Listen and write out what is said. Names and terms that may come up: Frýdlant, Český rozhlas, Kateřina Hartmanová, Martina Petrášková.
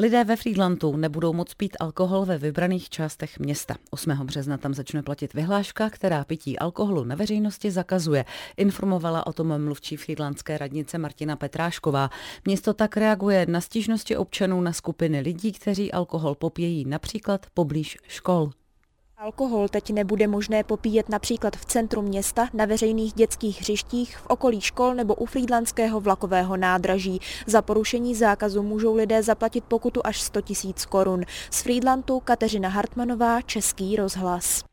Lidé ve Frýdlantu nebudou moct pít alkohol ve vybraných částech města. 8. března tam začne platit vyhláška, která pití alkoholu na veřejnosti zakazuje. Informovala o tom mluvčí frýdlantské radnice Martina Petrášková. Město tak reaguje na stížnosti občanů na skupiny lidí, kteří alkohol popíjejí například poblíž škol. Alkohol teď nebude možné popíjet například v centru města, na veřejných dětských hřištích, v okolí škol nebo u frýdlantského vlakového nádraží. Za porušení zákazu můžou lidé zaplatit pokutu až 100 000 korun. Z Frýdlantu Kateřina Hartmanová, Český rozhlas.